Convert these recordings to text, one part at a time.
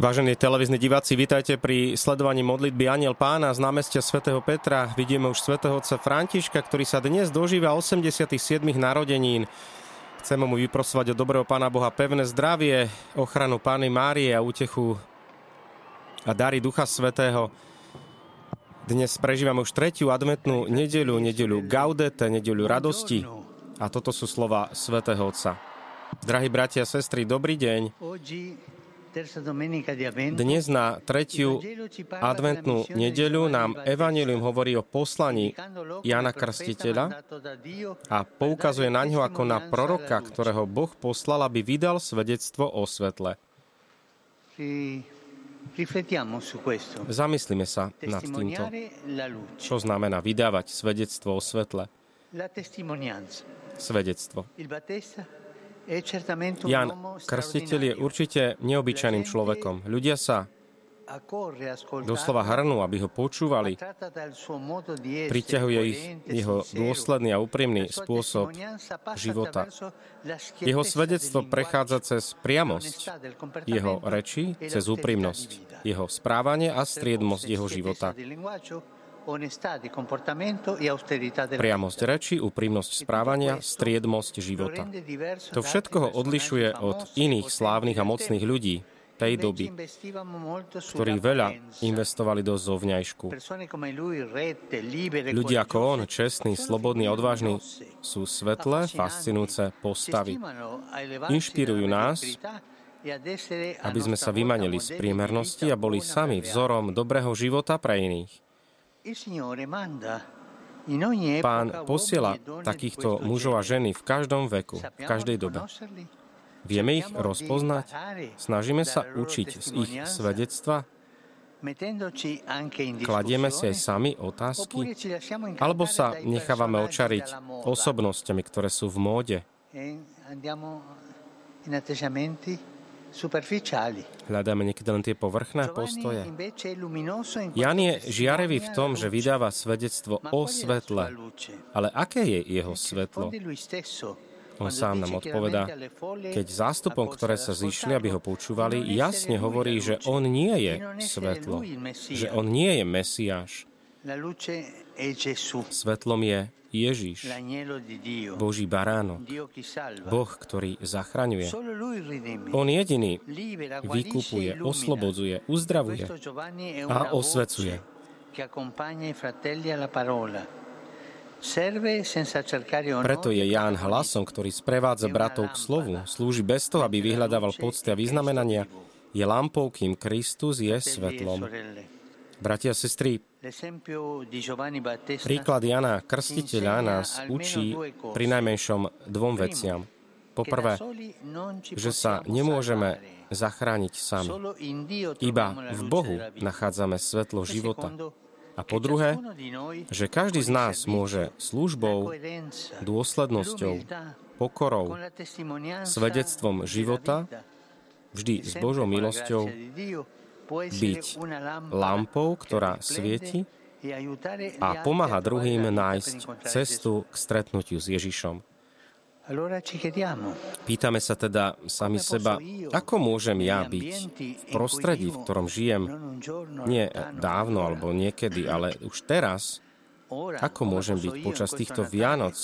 Vážení televízni diváci, vítajte pri sledovaní modlitby Anjel Pána z námestia svätého Petra. Vidíme už svätého otca Františka, ktorý sa dnes dožíva 87. narodenín. Chceme mu vyprosovať od dobrého Pána Boha pevné zdravie, ochranu Panny Márie a útechu a dary Ducha Svätého. Dnes prežívame už tretiu adventnú nedeľu, nedeľu Gaudete, nedeľu radosti. A toto sú slova svätého otca. Drahí bratia a sestry, dobrý deň. Dnes na tretiu adventnú nedeľu nám Evanjelium hovorí o poslaní Jána Krstiteľa a poukazuje na ňo ako na proroka, ktorého Boh poslal, aby vydal svedectvo o svetle. Zamyslíme sa nad týmto, čo znamená vydávať svedectvo o svetle. Svedectvo. Ján Krstiteľ je určite neobyčajným človekom. Ľudia sa doslova hrnú, aby ho počúvali. Priťahuje ich jeho dôsledný a úprimný spôsob života. Jeho svedectvo prechádza cez priamosť jeho reči, cez úprimnosť jeho správanie a striedmosť jeho života. Priamosť reči, úprimnosť správania, striedmosť života. To všetko ho odlišuje od iných slávnych a mocných ľudí tej doby, ktorí veľa investovali do zovňajšku. Ľudia ako on, čestní, slobodní a odvážni, sú svetlé, fascinujúce postavy. Inšpirujú nás, aby sme sa vymanili z priemernosti a boli sami vzorom dobrého života pre iných. Pán posiela takýchto mužov a ženy v každom veku, v každej dobe. Vieme ich rozpoznať, snažíme sa učiť z ich svedectva, kladieme si aj sami otázky, alebo sa nechávame očariť osobnostiami, ktoré sú v móde. Hľadáme niekedy len tie povrchné postoje. Ján je žiarivý v tom, že vydáva svedectvo o svetle. Ale aké je jeho svetlo? On sám nám odpovedá, keď zástupom, ktoré sa zišli, aby ho počúvali, jasne hovorí, že on nie je svetlo, že on nie je Mesiáš. Svetlom je Ježiš, Boží baránok, Boh, ktorý zachraňuje. On jediný vykupuje, oslobodzuje, uzdravuje a osvecuje. Preto je Ján hlasom, ktorý sprevádza bratov k slovu, slúži bez toho, aby vyhľadával pocty a vyznamenania, je lampou, kým Kristus je svetlom. Bratia a sestry, príklad Jána Krstiteľa nás učí pri najmenšom dvom veciam. Poprvé, že sa nemôžeme zachrániť sami. Iba v Bohu nachádzame svetlo života. A po druhé, že každý z nás môže službou, dôslednosťou, pokorou, svedectvom života, vždy s Božou milosťou, byť lampou, ktorá svieti a pomáha druhým nájsť cestu k stretnutiu s Ježišom. Pýtame sa teda sami seba, ako môžem ja byť v prostredí, v ktorom žijem, nie dávno alebo niekedy, ale už teraz, ako môžem byť počas týchto Vianoc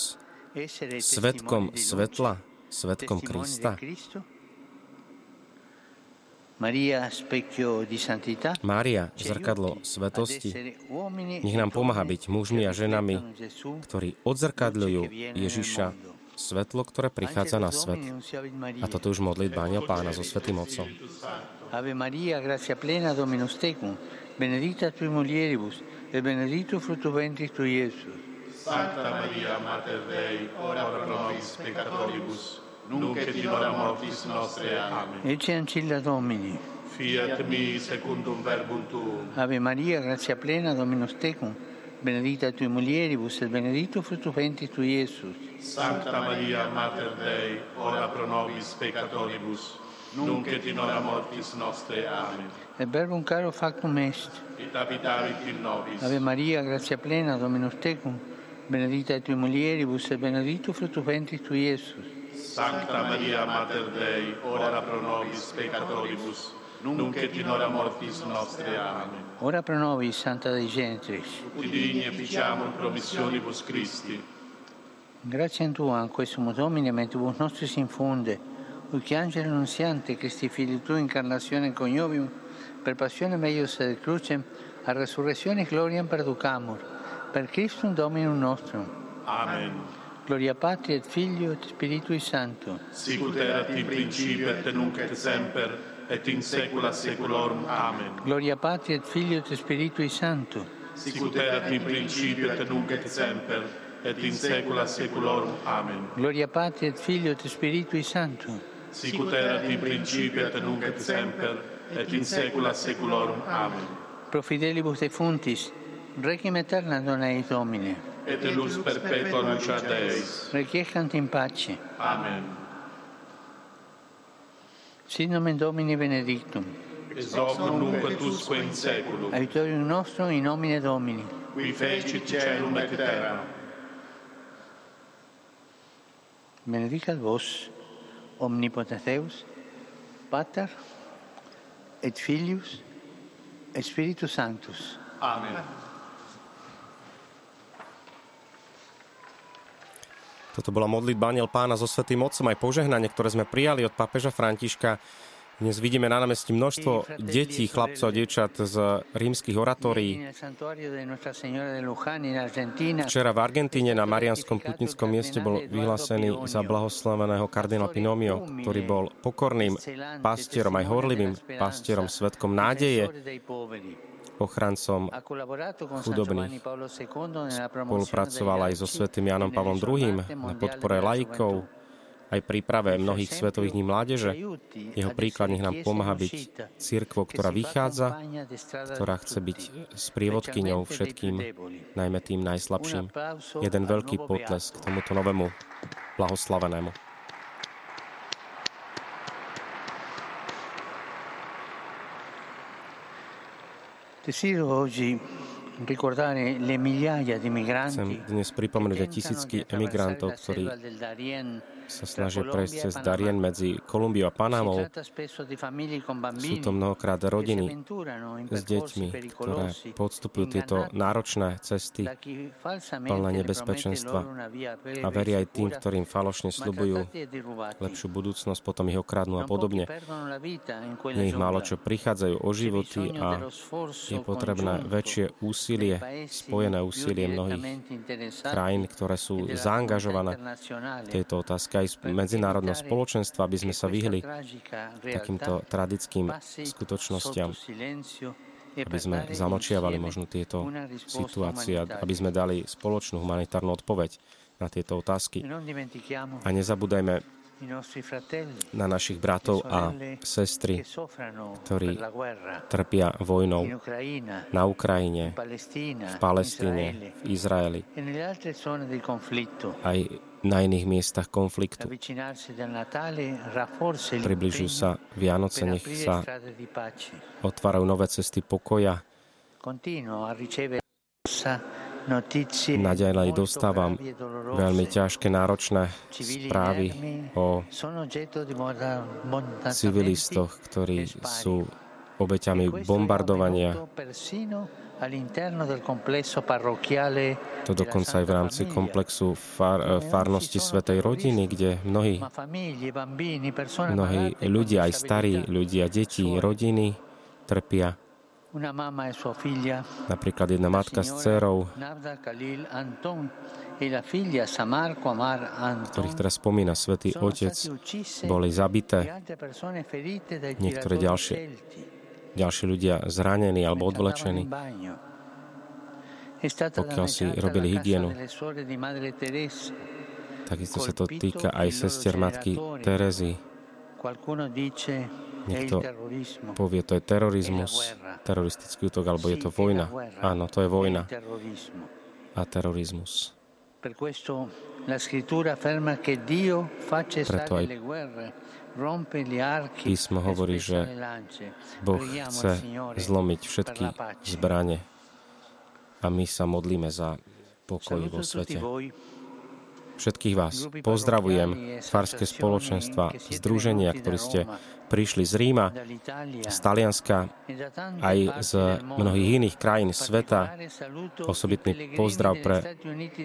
svedkom svetla, svedkom Krista? Mária, zrkadlo svetosti, nech nám pomáha byť mužmi a ženami, ktorí odzrkadľujú Ježiša, svetlo, ktoré prichádza na svet. A toto už modlitba Anjel Pána so Svätým Otcom. Ave Maria, gratia plena, Dominus tecum, benedicta tui mulieribus, et benedictus fructus ventris tui, Iesus. Sancta Maria, Mater Dei, ora pro nobis peccatoribus, nunc et in hora mortis nostre. Amen. Ecce ancilla Domini. Fiat mi secundum verbum tuum. Ave Maria, gratia plena, Dominus tecum, benedicta tui mulieribus, et benedictus fructus ventris tui, Iesus. Sancta Maria, Mater Dei, ora pro nobis peccatoribus, nunc et in hora mortis nostre. Amen. Et verbum caro factum est. Et habitavit in nobis. Ave Maria, gratia plena, Dominus tecum, benedicta tui mulieribus, et benedictus fructus ventris tui, Iesus. Sancta Maria, Mater Dei, ora pro nobis peccatoribus, nunc et in hora mortis nostre. Amen. Ora pro nobis, Santa Dei Genitrix, ut digni efficiamur promissionibus Christi. Grazie a Tua, in questo Domine, mentre vos nostri si infunde, u che angelo annunziante, Christi Fili Tu, incarnazione coniovium, per passione meius et crucem, a resurrezione e gloria perducamur, per Christum Dominum nostrum. Amen. Gloria Patri et Filio et Spiritui Sancto. Sicut erat in principio et nunc et semper et in saecula saeculorum. Amen. Gloria Patri et Filio et Spiritui Sancto. Sicut erat in principio et nunc et semper et in saecula saeculorum. Amen. Gloria Patri et Filio et Spiritui Sancto. Sicut erat in principio et nunc et semper et in saecula saeculorum. Amen. Pro fidelibus defunctis requiem aeternam dona eis Domine. Et lux perpetua nunciat eis. Requiescant in pace. Amen. Sit nomen Domini benedictum. Ex hoc nunc et usque in saeculum. Aiutorium nostrum in nomine Domini. Qui fecit caelum et terram. Benedicat vos, omnipotens Deus, Pater, et Filius, et Spiritus Sanctus. Amen. Toto bola modlitba Anjel Pána so Svätým Otcom, aj požehnanie, ktoré sme prijali od pápeža Františka. Dnes vidíme na námestí množstvo detí, chlapcov a dievčat z rímskych oratórií. Včera v Argentíne na Mariánskom putníckom mieste bol vyhlásený za blahoslaveného kardinála Pinomio, ktorý bol pokorným pastierom, aj horlivým pastierom, svedkom nádeje, ochrancom chudobných. Spolupracoval aj so svätým Jánom Pavlom II. Na podpore laikov, aj príprave mnohých svetových dní mládeže. Jeho príklad nech nám pomáha byť cirkvou, ktorá vychádza, ktorá chce byť sprievodkyňou všetkým, najmä tým najslabším. Jeden veľký potlesk k tomuto novému blahoslavenému. Chcem dnes pripomenúť aj tisícky emigrantov, ktorí sa snažia prejsť cez Darien medzi Kolumbiou a Panamou. Sú to mnohokrát rodiny s deťmi, ktoré podstupujú tieto náročné cesty plné nebezpečenstva a veria aj tým, ktorým falošne sľubujú lepšiu budúcnosť, potom ich okradnú a podobne. Je ich málo čo, prichádzajú o životy a je potrebné väčšie úsilie, spojené úsilie mnohých krajín, ktoré sú zaangažované v tejto otázke, aj medzinárodného spoločenstva, aby sme sa vyhli takýmto tragickým skutočnostiam, aby sme zamlčiavali možno tieto situácie, aby sme dali spoločnú humanitárnu odpoveď na tieto otázky. A nezabúdajme na našich bratov a sestry, ktorí trpia vojnou na Ukrajine, v Palestíne, v Izraeli, aj na iných miestach konfliktu. Približujú sa Vianoce, nech sa otvárajú nové cesty pokoja. Naďalej dostávam veľmi ťažké, náročné správy o civilistoch, ktorí sú obeťami bombardovania. To dokonca aj v rámci komplexu farnosti Svätej Rodiny, kde mnohí ľudia, aj starí ľudia, deti, rodiny trpia. Napríklad jedna matka s dcérou, ktorých teraz spomína Svätý Otec, boli zabité. Niektoré ďalší ľudia zranení alebo odvlečení, pokiaľ si robili hygienu. Takisto sa to týka aj sestier matky Terézy. Niekto povie, to je terorizmus, teroristický útok, alebo je to vojna. Áno, to je vojna a terorizmus. Preto aj písmo hovorí, že Boh chce zlomiť všetky zbrane a my sa modlíme za pokoj vo svete. Všetkých vás pozdravujem, farské spoločenstva, združenia, ktorí ste prišli z Ríma, z Talianska, aj z mnohých iných krajín sveta. Osobitný pozdrav pre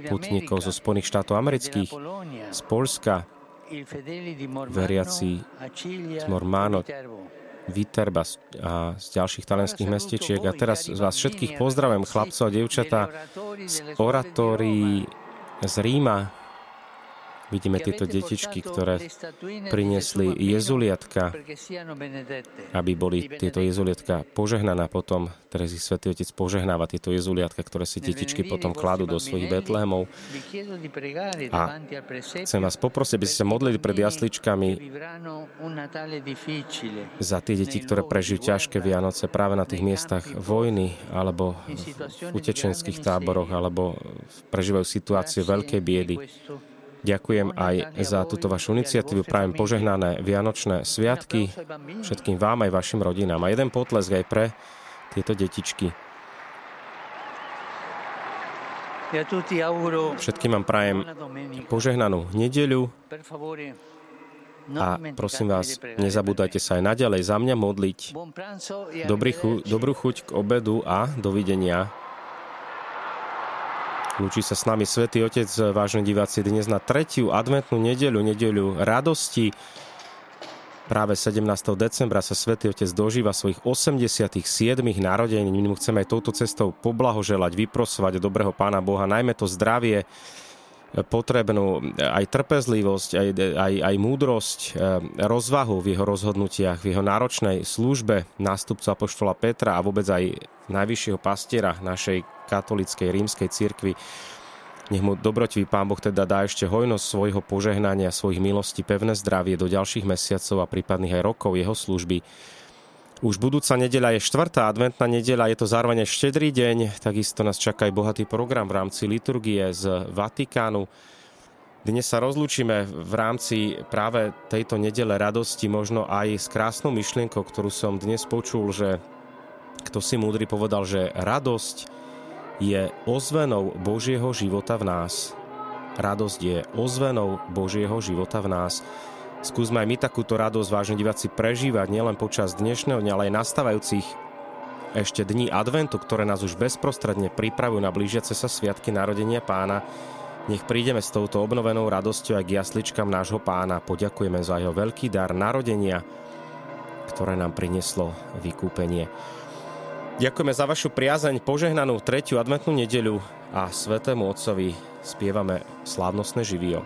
putníkov zo Spojených štátov amerických, z Poľska, veriaci z Mormáno, Viterba a z ďalších talianských mestečiek. A teraz vás všetkých pozdravím, chlapcov a dievčatá z oratórií z Ríma. Vidíme tieto detičky, ktoré priniesli jezuliatka, aby boli tieto jezuliatka požehnaná potom. Terézy Svätý Otec požehnáva tieto jezuliatka, ktoré si detičky potom kladú do svojich betlehemov. A chcem vás poprosiť, aby ste sa modlili pred jasličkami za tie deti, ktoré prežijú ťažké Vianoce práve na tých miestach vojny, alebo v utečenských táboroch, alebo prežívajú situácie veľkej biedy. Ďakujem aj za túto vašu iniciatívu. Prajem požehnané Vianočné sviatky všetkým vám aj vašim rodinám. A jeden potlesk aj pre tieto detičky. Všetkým vám prajem požehnanú nedeľu. A prosím vás, nezabúdajte sa aj naďalej za mňa modliť. Dobrú chuť k obedu a dovidenia. Lúči sa s nami Svätý Otec, vážení diváci, dnes na tretiu adventnú nedeľu, nedeľu radosti. Práve 17. decembra sa Svätý Otec dožíva svojich 87. narodenín. My mu chceme aj touto cestou poblahoželať, vyprosovať dobrého Pána Boha, najmä to zdravie, potrebnú aj trpezlivosť, aj múdrosť, rozvahu v jeho rozhodnutiach, v jeho náročnej službe nástupcu apoštola Petra a vôbec aj najvyššieho pastiera našej katolíckej rímskej cirkvi. Nech mu dobrotivý Pán Boh teda dá ešte hojnosť svojho požehnania, svojich milostí, pevné zdravie do ďalších mesiacov a prípadných aj rokov jeho služby. Už budúca nedeľa je štvrtá adventná nedeľa, je to zároveň štedrý deň, takisto nás čaká aj bohatý program v rámci liturgie z Vatikánu. Dnes sa rozlúčime v rámci práve tejto nedele radosti, možno aj s krásnou myšlienkou, ktorú som dnes počul, že kto si múdry povedal, že radosť je ozvenou Božieho života v nás. Radosť je ozvenou Božieho života v nás. Skúsme aj my takúto radosť, vážení diváci, prežívať nielen počas dnešného dňa, ale aj nastávajúcich ešte dní adventu, ktoré nás už bezprostredne pripravujú na blížiace sa sviatky narodenia Pána. Nech prídeme s touto obnovenou radosťou aj k jasličkám nášho Pána. Poďakujeme za jeho veľký dar narodenia, ktoré nám prinieslo vykúpenie. Ďakujeme za vašu priazeň, požehnanú tretiu adventnú nedeľu a Svätému Otcovi spievame slávnostné živio.